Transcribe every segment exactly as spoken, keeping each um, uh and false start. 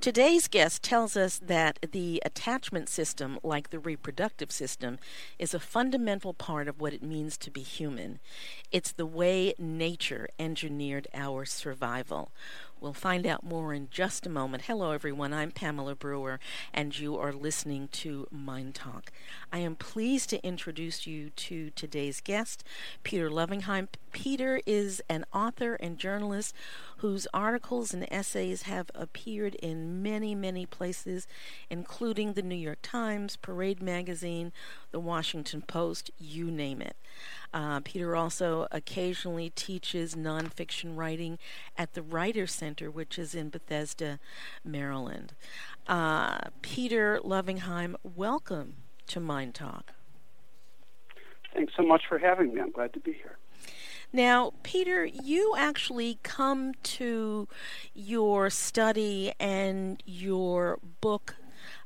Today's guest tells us that the attachment system, like the reproductive system, is a fundamental part of what it means to be human. It's the way nature engineered our survival. We'll find out more in just a moment. Hello, everyone. I'm Pamela Brewer, and you are listening to MyNDTALK. I am pleased to introduce you to today's guest, Peter Lovenheim. Peter is an author and journalist whose articles and essays have appeared in many, many places, including the New York Times, Parade Magazine, the Washington Post, you name it. Uh, Peter also occasionally teaches nonfiction writing at the Writers Center, which is in Bethesda, Maryland. Uh, Peter Lovenheim, welcome to MyNDTALK. Thanks so much for having me. I'm glad to be here. Now, Peter, you actually come to your study and your book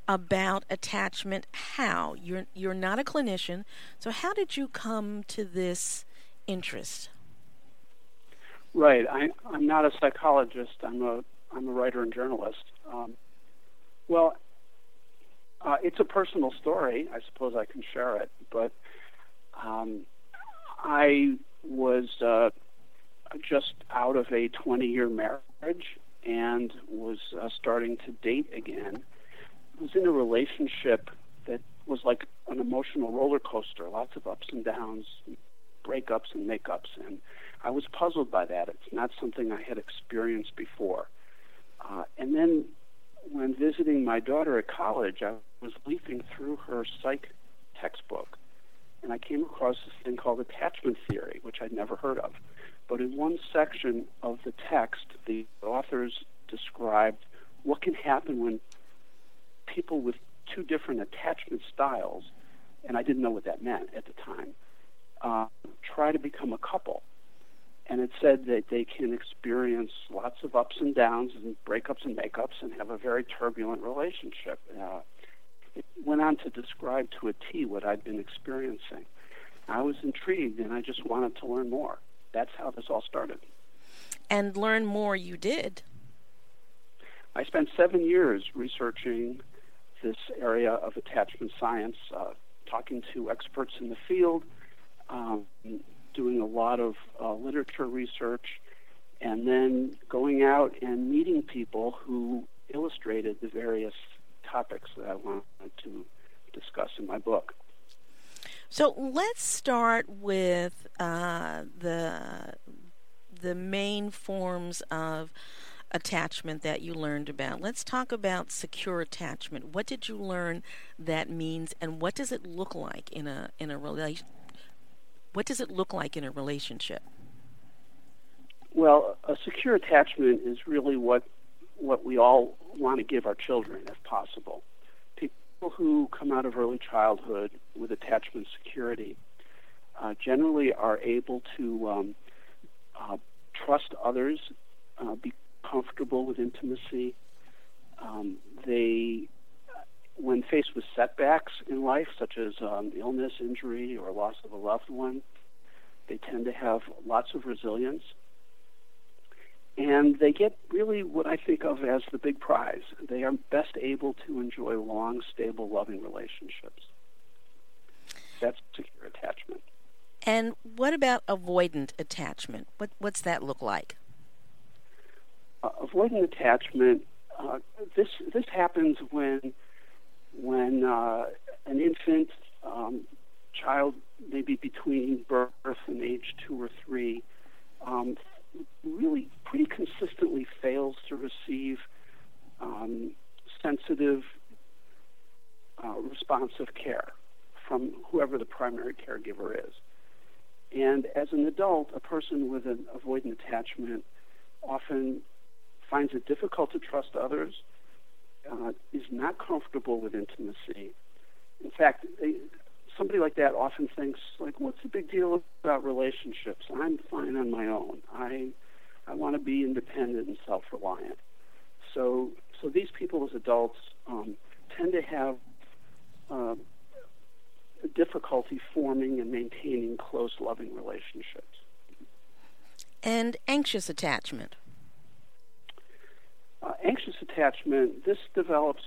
about attachment. How? You're you're not a clinician, so how did you come to this interest? Right. I, I'm not a psychologist. I'm a I'm a writer and journalist. Um, well, uh, it's a personal story. I suppose I can share it, but um, I. was uh, just out of a twenty-year marriage and was uh, starting to date again. I was in a relationship that was like an emotional roller coaster, lots of ups and downs, breakups and makeups, and I was puzzled by that. It's not something I had experienced before. Uh, and then when visiting my daughter at college, I was leafing through her psych textbook, and I came across this thing called attachment theory, which I'd never heard of. But in one section of the text, the authors described what can happen when people with two different attachment styles, and I didn't know what that meant at the time, uh, try to become a couple. And it said that they can experience lots of ups and downs and breakups and makeups and have a very turbulent relationship. Uh, It went on to describe to a T what I'd been experiencing. I was intrigued, and I just wanted to learn more. That's how this all started. And learn more you did. I spent seven years researching this area of attachment science, uh, talking to experts in the field, um, doing a lot of uh, literature research, and then going out and meeting people who illustrated the various topics that I wanted to discuss in my book. So let's start with uh, the the main forms of attachment that you learned about. Let's talk about secure attachment. What did you learn that means, and what does it look like in a in a relation? What does it look like in a relationship? Well, a secure attachment is really what. what we all want to give our children, if possible. People who come out of early childhood with attachment security uh, generally are able to um, uh, trust others, uh, be comfortable with intimacy. Um, they, when faced with setbacks in life, such as um, illness, injury, or loss of a loved one, they tend to have lots of resilience. And they get really what I think of as the big prize. They are best able to enjoy long, stable, loving relationships. That's secure attachment. And what about avoidant attachment? What what's that look like? Uh, avoidant attachment. Uh, this this happens when when uh, an infant um, child, maybe between birth and age two or three. Um, really pretty consistently fails to receive um, sensitive, uh, responsive care from whoever the primary caregiver is. And as an adult, a person with an avoidant attachment often finds it difficult to trust others, uh, is not comfortable with intimacy. In fact, they, somebody like that often thinks, like, what's the big deal about relationships? I'm fine on my own. I I want to be independent and self-reliant. So so these people as adults um, tend to have uh, difficulty forming and maintaining close, loving relationships. And anxious attachment. Uh, anxious attachment, this develops,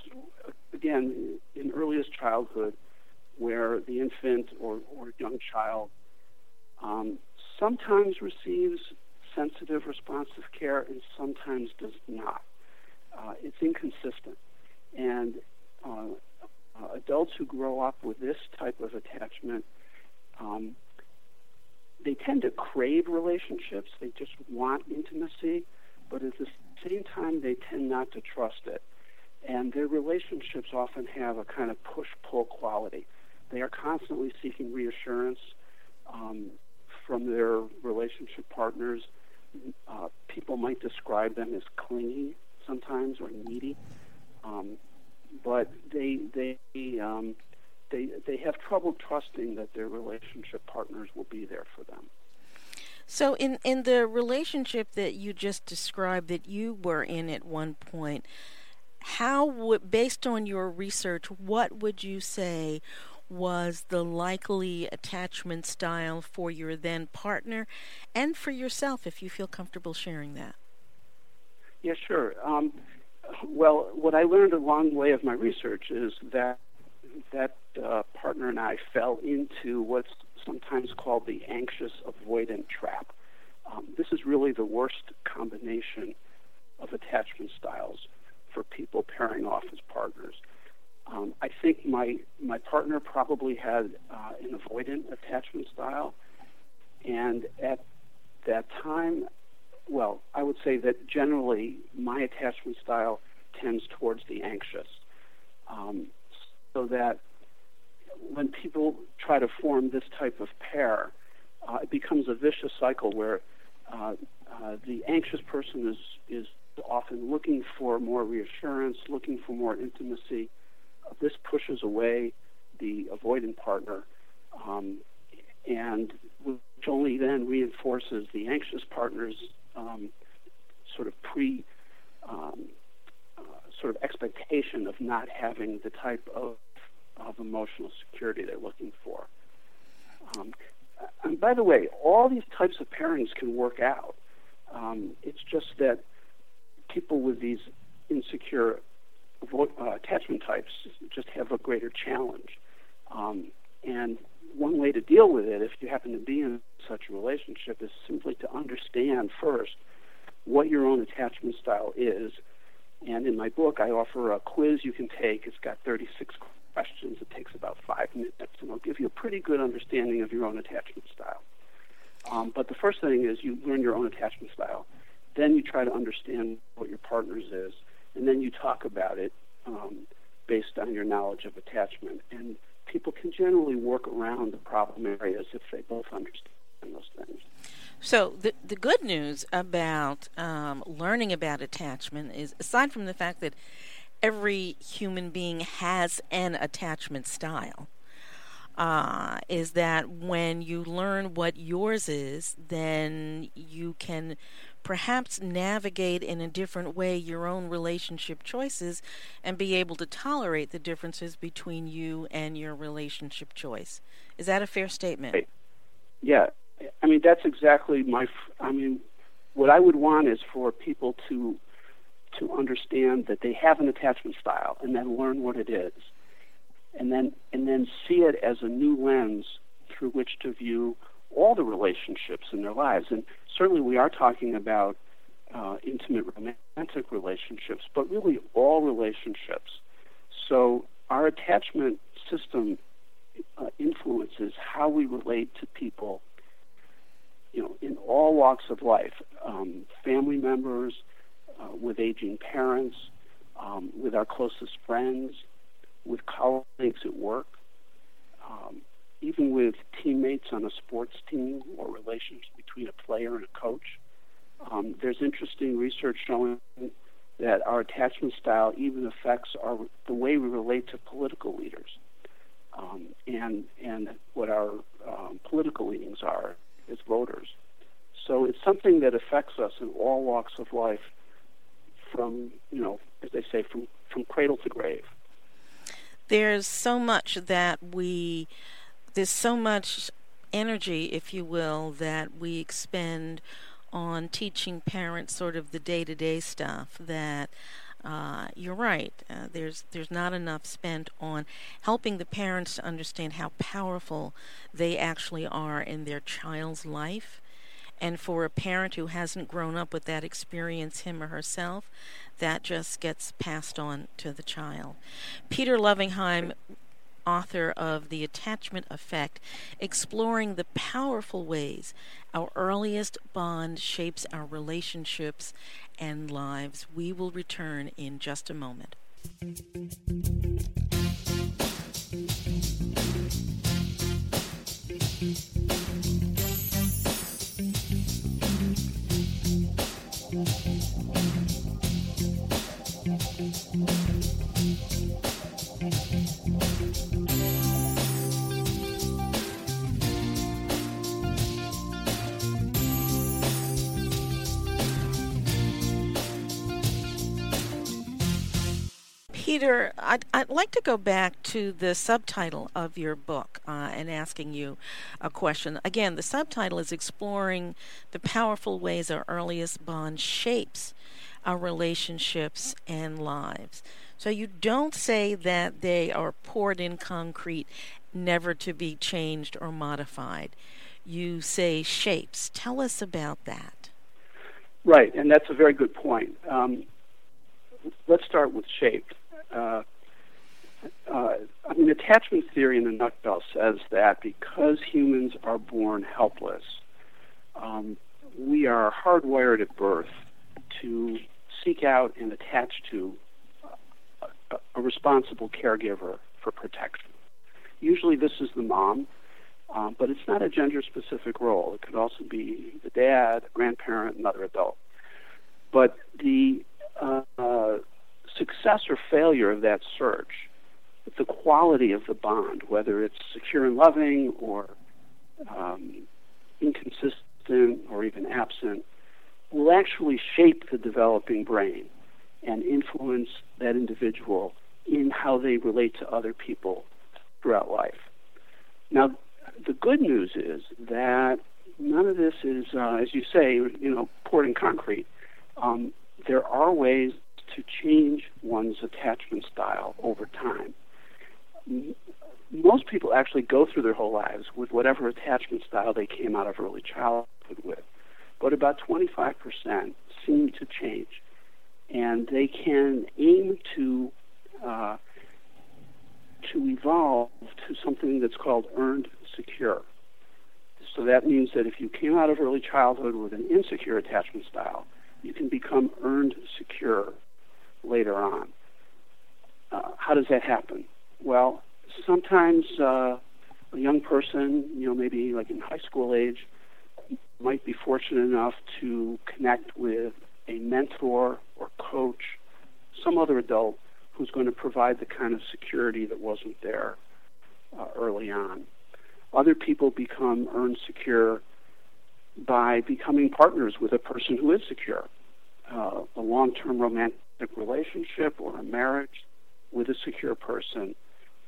again, in earliest childhood, where the infant or, or young child um, sometimes receives sensitive, responsive care and sometimes does not. Uh, it's inconsistent. And uh, uh, adults who grow up with this type of attachment, um, they tend to crave relationships. They just want intimacy, but at the same time, they tend not to trust it. And their relationships often have a kind of push-pull quality. They are constantly seeking reassurance um, from their relationship partners. Uh, people might describe them as clingy sometimes or needy, um, but they they um, they they have trouble trusting that their relationship partners will be there for them. So in, in the relationship that you just described that you were in at one point, how would, based on your research, what would you say was the likely attachment style for your then partner and for yourself, if you feel comfortable sharing that? Yeah, sure. Um, well, what I learned along the way of my research is that that uh, partner and I fell into what's sometimes called the anxious avoidant trap. Um, this is really the worst combination of attachment styles for people pairing off as partners. Um, I think my my partner probably had uh, an avoidant attachment style, and at that time, well, I would say that generally my attachment style tends towards the anxious, um, so that when people try to form this type of pair, uh, it becomes a vicious cycle where uh, uh, the anxious person is, is often looking for more reassurance, looking for more intimacy. This pushes away the avoidant partner, um, and which only then reinforces the anxious partner's um, sort of pre um, uh, sort of expectation of not having the type of, of emotional security they're looking for. Um, and by the way, all these types of pairings can work out. Um, it's just that people with these insecure Avoid, uh, attachment types just have a greater challenge. Um, and one way to deal with it, if you happen to be in such a relationship, is simply to understand first what your own attachment style is. And in my book, I offer a quiz you can take. It's got thirty-six questions. It takes about five minutes, and it'll give you a pretty good understanding of your own attachment style. Um, but the first thing is you learn your own attachment style. Then you try to understand what your partner's is. And then you talk about it um, based on your knowledge of attachment. And people can generally work around the problem areas if they both understand those things. So the the good news about um, learning about attachment is, aside from the fact that every human being has an attachment style, uh, is that when you learn what yours is, then you can perhaps navigate in a different way your own relationship choices and be able to tolerate the differences between you and your relationship choice. Is that a fair statement? Yeah. I mean, that's exactly my, I mean, what I would want is for people to to understand that they have an attachment style and then learn what it is, and then and then see it as a new lens through which to view all the relationships in their lives. And certainly we are talking about uh, intimate romantic relationships, but really all relationships. So our attachment system uh, influences how we relate to people, you know, in all walks of life, um, family members, uh, with aging parents, um, with our closest friends, with colleagues at work, um, even with teammates on a sports team or relations between a player and a coach. Um, there's interesting research showing that our attachment style even affects our the way we relate to political leaders, um, and and what our um, political leanings are as voters. So it's something that affects us in all walks of life, from, you know, as they say, from, from cradle to grave. There's so much that we... There's so much energy, if you will, that we expend on teaching parents sort of the day-to-day stuff that uh, you're right, uh, there's there's not enough spent on helping the parents to understand how powerful they actually are in their child's life. And for a parent who hasn't grown up with that experience, him or herself, that just gets passed on to the child. Peter Lovenheim, author of The Attachment Effect, exploring the powerful ways our earliest bond shapes our relationships and lives. We will return in just a moment. Peter, I'd, I'd like to go back to the subtitle of your book uh, and asking you a question. Again, the subtitle is Exploring the Powerful Ways Our Earliest Bond Shapes Our Relationships and Lives. So you don't say that they are poured in concrete, never to be changed or modified. You say shapes. Tell us about that. Right, and that's a very good point. Um, let's start with shape. Uh, uh, I mean, attachment theory in a nutshell says that because humans are born helpless, um, we are hardwired at birth to seek out and attach to a, a responsible caregiver for protection. Usually this is the mom, um, but it's not a gender-specific role. It could also be the dad, grandparent, another adult. But the uh, uh, success or failure of that search, the quality of the bond, whether it's secure and loving or um, inconsistent or even absent, will actually shape the developing brain and influence that individual in how they relate to other people throughout life. Now, the good news is that none of this is, uh, as you say, you know, poured in concrete. Um, there are ways to change one's attachment style over time. Most people actually go through their whole lives with whatever attachment style they came out of early childhood with, but about twenty-five percent seem to change, and they can aim to uh, to evolve to something that's called earned secure. So that means that if you came out of early childhood with an insecure attachment style, you can become earned secure later on. Uh, how does that happen? Well, sometimes uh, a young person, you know, maybe like in high school age, might be fortunate enough to connect with a mentor or coach, some other adult who's going to provide the kind of security that wasn't there uh, early on. Other people become earned secure by becoming partners with a person who is secure, uh, a long-term romantic relationship or a marriage with a secure person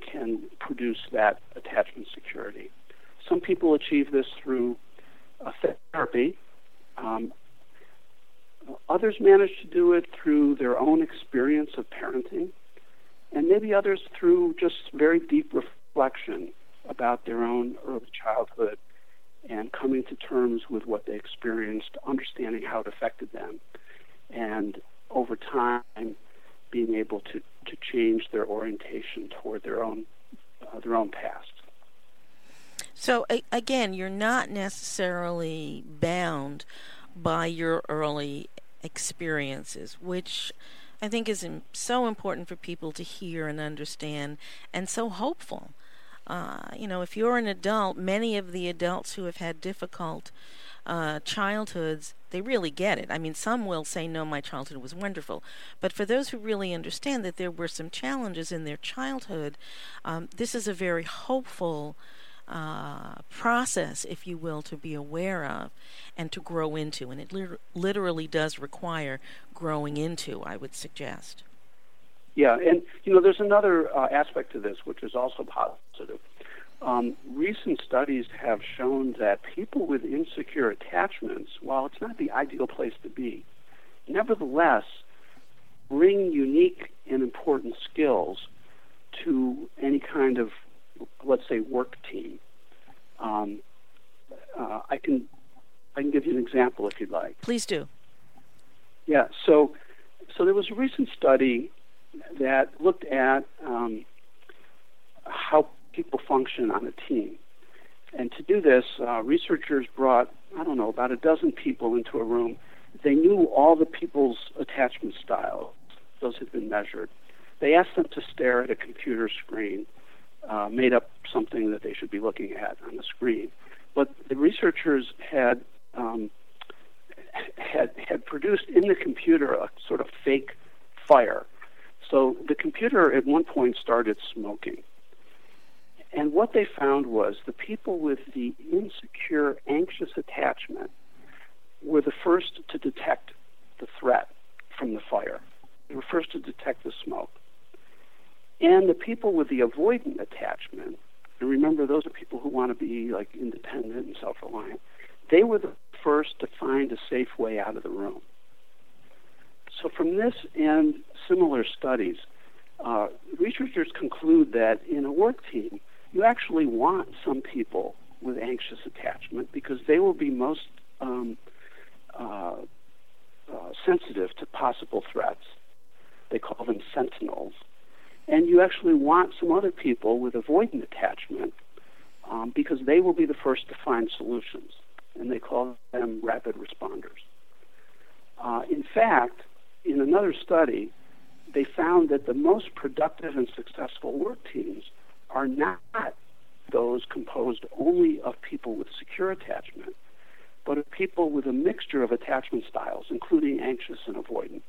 can produce that attachment security. Some people achieve this through a therapy. Um, others manage to do it through their own experience of parenting, and maybe others through just very deep reflection about their own early childhood and coming to terms with what they experienced, understanding how it affected them, and over time being able to, to change their orientation toward their own uh, their own past. So a- again, you're not necessarily bound by your early experiences, which I think is im- so important for people to hear and understand, and so hopeful. Uh, you know, if you're an adult, many of the adults who have had difficult uh, childhoods, they really get it. I mean, some will say, no, my childhood was wonderful. But for those who really understand that there were some challenges in their childhood, um, this is a very hopeful uh, process, if you will, to be aware of and to grow into. And it lit- literally does require growing into, I would suggest. Yeah, and, you know, there's another uh, aspect to this, which is also positive, Um, recent studies have shown that people with insecure attachments, while it's not the ideal place to be, nevertheless bring unique and important skills to any kind of, let's say, work team. Um, uh, I can I can give you an example if you'd like. Please do. Yeah. So so there was a recent study that looked at um, how people function on a team. And to do this, uh, researchers brought, I don't know, about a dozen people into a room. They knew all the people's attachment styles. Those had been measured. They asked them to stare at a computer screen, uh, made up something that they should be looking at on the screen. But the researchers had um, had had produced in the computer a sort of fake fire. So the computer at one point started smoking. And what they found was the people with the insecure, anxious attachment were the first to detect the threat from the fire. They were first to detect the smoke. And the people with the avoidant attachment, and remember those are people who want to be like independent and self-reliant, they were the first to find a safe way out of the room. So from this and similar studies, uh, researchers conclude that in a work team, you actually want some people with anxious attachment because they will be most um, uh, uh, sensitive to possible threats. They call them sentinels. And you actually want some other people with avoidant attachment um, because they will be the first to find solutions. And they call them rapid responders. Uh, in fact, in another study, they found that the most productive and successful work teams are not those composed only of people with secure attachment, but of people with a mixture of attachment styles, including anxious and avoidant.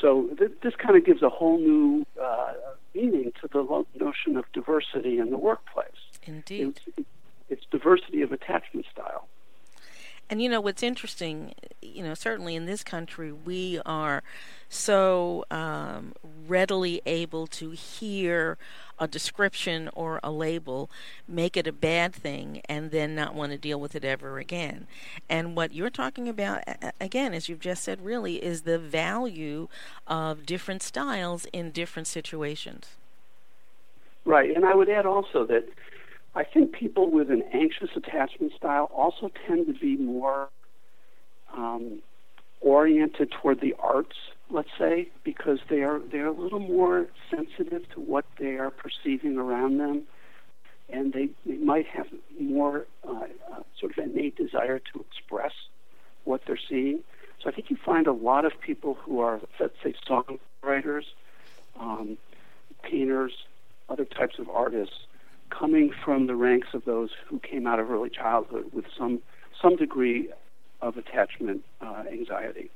So th- this kind of gives a whole new uh, meaning to the lo- notion of diversity in the workplace. Indeed. It's, it's diversity of attachment style. And, you know, what's interesting, you know, certainly in this country, we are so um, readily able to hear a description or a label, make it a bad thing, and then not want to deal with it ever again. And what you're talking about, again, as you've just said, really is the value of different styles in different situations. Right. And I would add also that I think people with an anxious attachment style also tend to be more um, oriented toward the arts, let's say, because they are they're a little more sensitive to what they are perceiving around them, and they, they might have more uh, sort of innate desire to express what they're seeing. So I think you find a lot of people who are, let's say, songwriters, um, painters, other types of artists, coming from the ranks of those who came out of early childhood with some some degree of attachment uh, anxiety.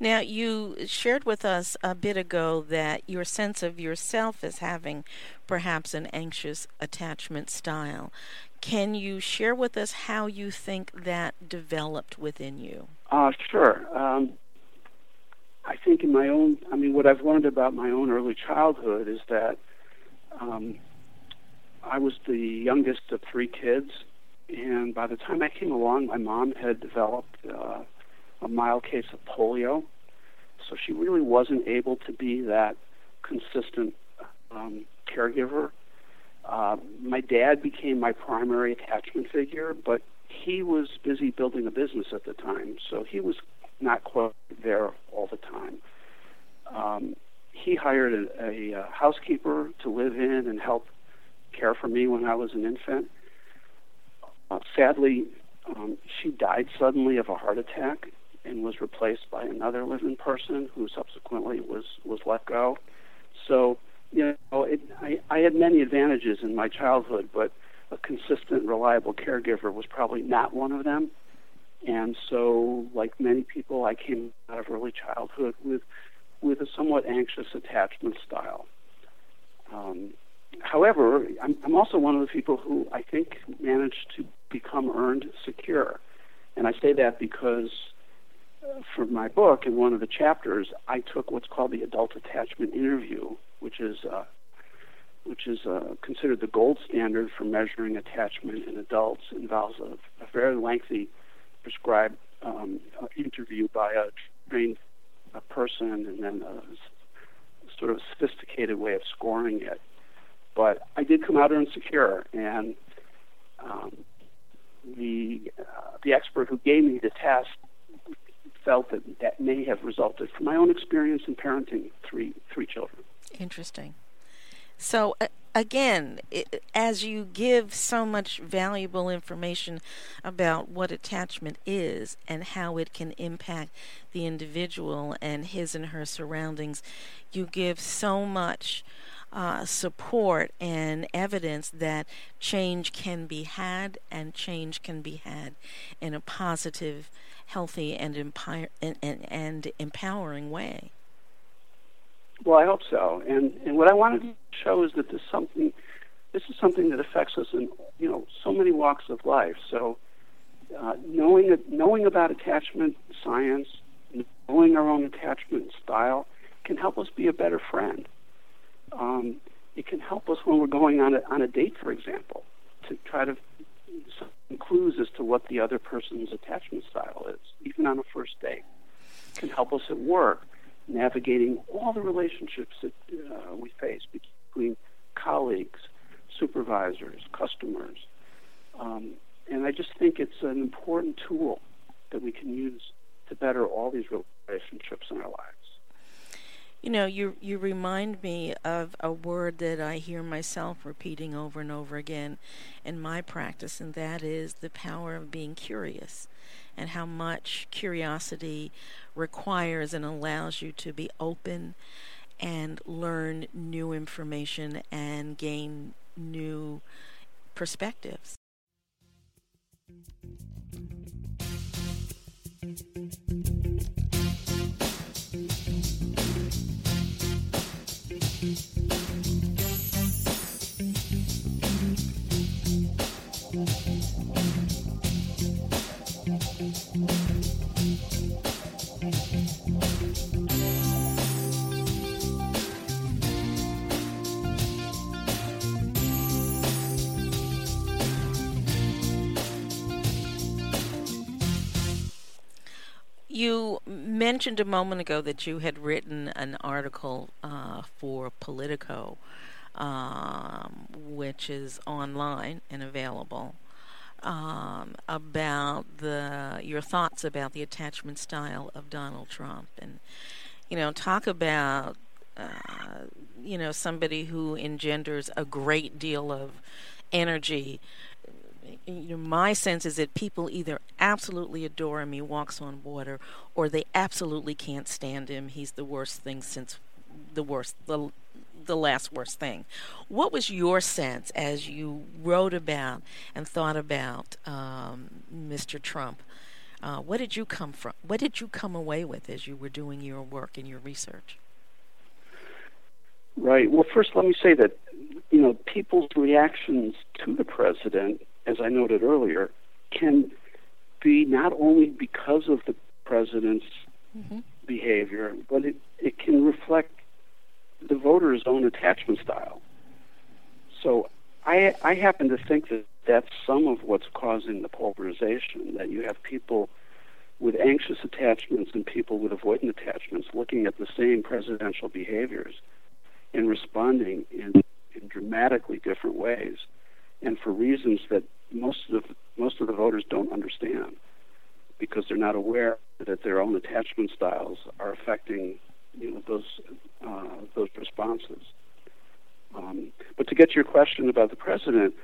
Now, you shared with us a bit ago that your sense of yourself as having perhaps an anxious attachment style. Can you share with us how you think that developed within you? Uh, sure. Um, I think in my own, I mean, what I've learned about my own early childhood is that um, I was the youngest of three kids, and by the time I came along, my mom had developed uh, a mild case of polio, so she really wasn't able to be that consistent um, caregiver. Uh, my dad became my primary attachment figure, but he was busy building a business at the time, so he was not quite there all the time. Um, he hired a, a housekeeper to live in and help care for me when I was an infant. Uh, sadly, um, she died suddenly of a heart attack and was replaced by another living person who subsequently was, was let go. So, you know, it, I, I had many advantages in my childhood, but a consistent, reliable caregiver was probably not one of them. And so, like many people, I came out of early childhood with with a somewhat anxious attachment style. Um, However, I'm, I'm also one of the people who I think managed to become earned secure. And I say that because uh, for my book, in one of the chapters, I took what's called the adult attachment interview, which is uh, which is uh, considered the gold standard for measuring attachment in adults, involves a, a very lengthy prescribed um, interview by a trained a person and then a sort of sophisticated way of scoring it. But I did come out earned secure, and um, the uh, the expert who gave me the test felt that that may have resulted from my own experience in parenting three three children. Interesting. So uh, again, it, as you give so much valuable information about what attachment is and how it can impact the individual and his and her surroundings, you give so much uh, support and evidence that change can be had, and change can be had in a positive, healthy, and, empi- and, and, and empowering way. Well, I hope so. And and what I wanted to show is that this something, this is something that affects us in you know so many walks of life. So uh, knowing knowing about attachment science, knowing our own attachment style, can help us be a better friend. Um, it can help us when we're going on a, on a date, for example, to try to some clues as to what the other person's attachment style is, even on a first date. It can help us at work, navigating all the relationships that uh, we face between colleagues, supervisors, customers. Um, and I just think it's an important tool that we can use to better all these relationships in our lives. You know, you you remind me of a word that I hear myself repeating over and over again in my practice, and that is the power of being curious, and how much curiosity requires and allows you to be open and learn new information and gain new perspectives. You mentioned a moment ago that you had written an article uh, for Politico, um, which is online and available, um, about the your thoughts about the attachment style of Donald Trump. And, you know, talk about, uh, you know, somebody who engenders a great deal of energy. You know, my sense is that people either absolutely adore him, he walks on water, or they absolutely can't stand him. He's the worst thing since the worst, the the last worst thing. What was your sense as you wrote about and thought about um, Mister Trump? Uh, what did you come from? What did you come away with as you were doing your work and your research? Right. Well, first, let me say that you know people's reactions to the president, as I noted earlier, can be not only because of the president's mm-hmm. behavior, but it, it can reflect the voter's own attachment style. So I, I happen to think that that's some of what's causing the polarization, that you have people with anxious attachments and people with avoidant attachments looking at the same presidential behaviors and responding in, in dramatically different ways, and for reasons that most of the, most of the voters don't understand, because they're not aware that their own attachment styles are affecting you know, those uh, those responses. Um, but to get to your question about the president,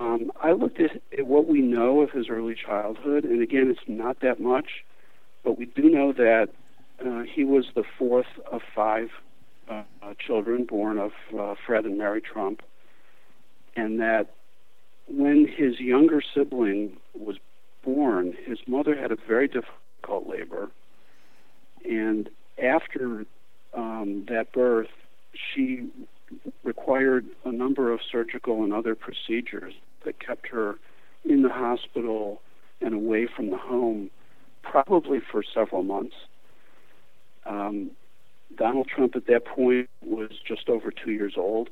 um, I looked at, at what we know of his early childhood, and again, it's not that much, but we do know that uh, he was the fourth of five uh, children born of uh, Fred and Mary Trump, and that when his younger sibling was born, his mother had a very difficult labor, and after um, that birth, she required a number of surgical and other procedures that kept her in the hospital and away from the home, probably for several months. Um, Donald Trump at that point was just over two years old,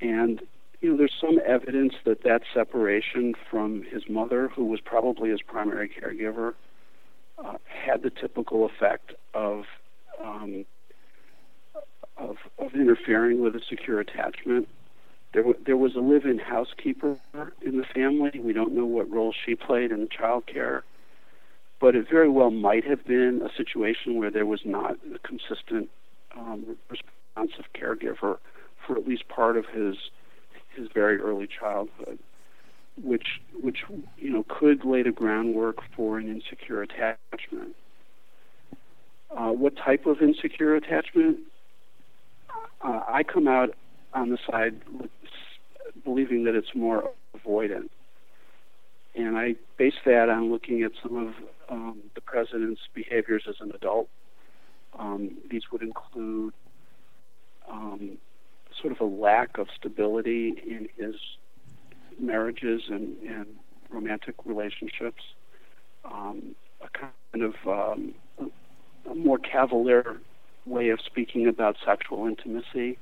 And, you know, there's some evidence that that separation from his mother, who was probably his primary caregiver, uh, had the typical effect of, um, of of interfering with a secure attachment. There, w- there was a live-in housekeeper in the family. We don't know what role she played in child care, but it very well might have been a situation where there was not a consistent, um, responsive caregiver for at least part of his his very early childhood, which which you know could lay the groundwork for an insecure attachment. Uh, what type of insecure attachment? Uh, I come out on the side believing that it's more avoidant, and I base that on looking at some of um, the president's behaviors as an adult. Um, these would include um, sort of a lack of stability in his marriages and, and romantic relationships, um, a kind of um, a more cavalier way of speaking about sexual intimacy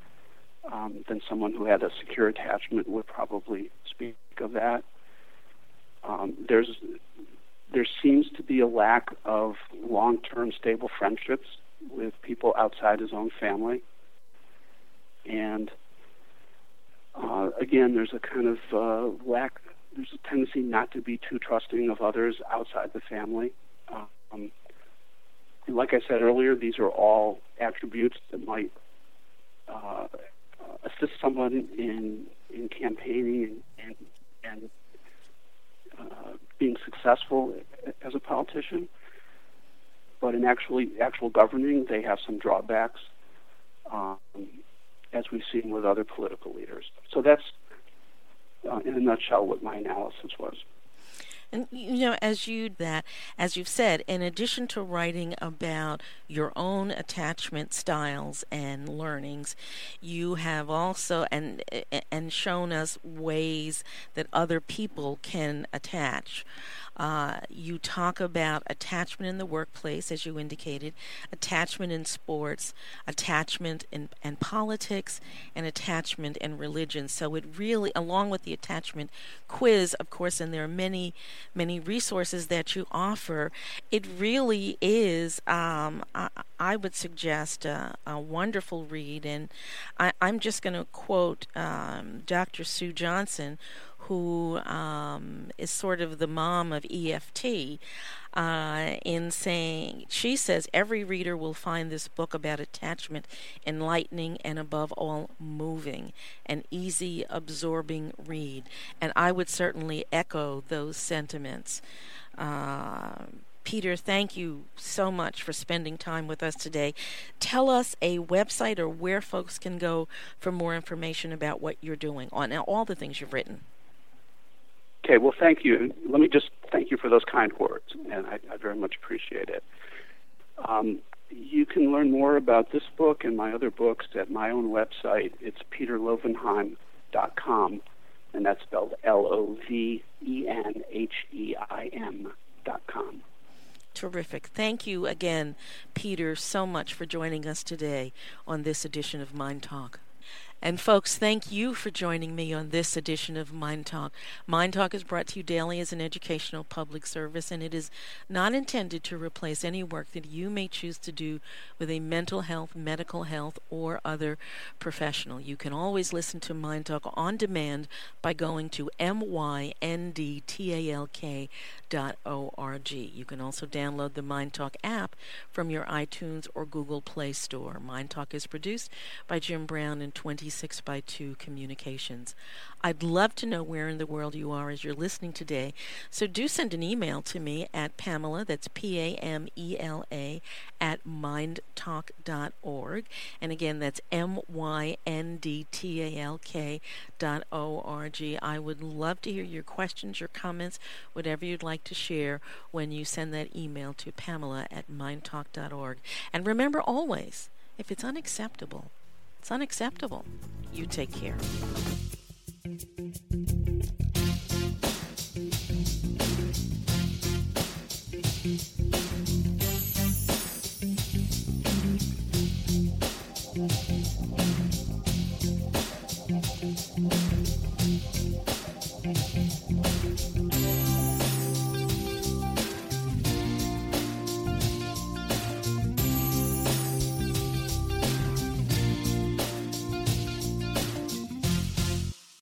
um, than someone who had a secure attachment would probably speak of that. Um, there's there seems to be a lack of long-term stable friendships with people outside his own family. And uh, again, there's a kind of uh, lack, there's a tendency not to be too trusting of others outside the family. Um, like I said earlier, these are all attributes that might uh, assist someone in in campaigning and, and uh, being successful as a politician. But in actually actual governing, they have some drawbacks, Um as we've seen with other political leaders. So that's, uh, in a nutshell, what my analysis was. And, you know, as, you, that, as you've said, in addition to writing about your own attachment styles and learnings, you have also and and shown us ways that other people can attach. Uh, you talk about attachment in the workplace, as you indicated, attachment in sports, attachment in and politics, and attachment in religion. So it really, along with the attachment quiz, of course, and there are many, many resources that you offer, it really is, um, I, I would suggest, a, a wonderful read. And I, I'm just going to quote um, Doctor Sue Johnson, who um, is sort of the mom of E F T, uh, in saying, she says, every reader will find this book about attachment enlightening and above all moving, an easy, absorbing read. And I would certainly echo those sentiments. Uh, Peter, thank you so much for spending time with us today. Tell us a website or where folks can go for more information about what you're doing on all the things you've written. Okay, well, thank you. Let me just thank you for those kind words, and I, I very much appreciate it. Um, you can learn more about this book and my other books at my own website. It's peter lovenheim dot com, and that's spelled L O V E N H E I M dot com. Terrific. Thank you again, Peter, so much for joining us today on this edition of Mind Talk. And folks, thank you for joining me on this edition of MyNDTALK. MyNDTALK is brought to you daily as an educational public service, and it is not intended to replace any work that you may choose to do with a mental health, medical health, or other professional. You can always listen to MyNDTALK on demand by going to M Y N D T A L K dot org. You can also download the MyNDTALK app from your iTunes or Google Play Store. MyNDTALK is produced by Jim Brown in twenty-six by two Communications. I'd love to know where in the world you are as you're listening today, so do send an email to me at Pamela, that's P A M E L A, at mindtalk dot org. And again, that's M Y N D T A L K dot O R G. I would love to hear your questions, your comments, whatever you'd like to share when you send that email to Pamela at mindtalk dot org. And remember always, if it's unacceptable, it's unacceptable. You take care.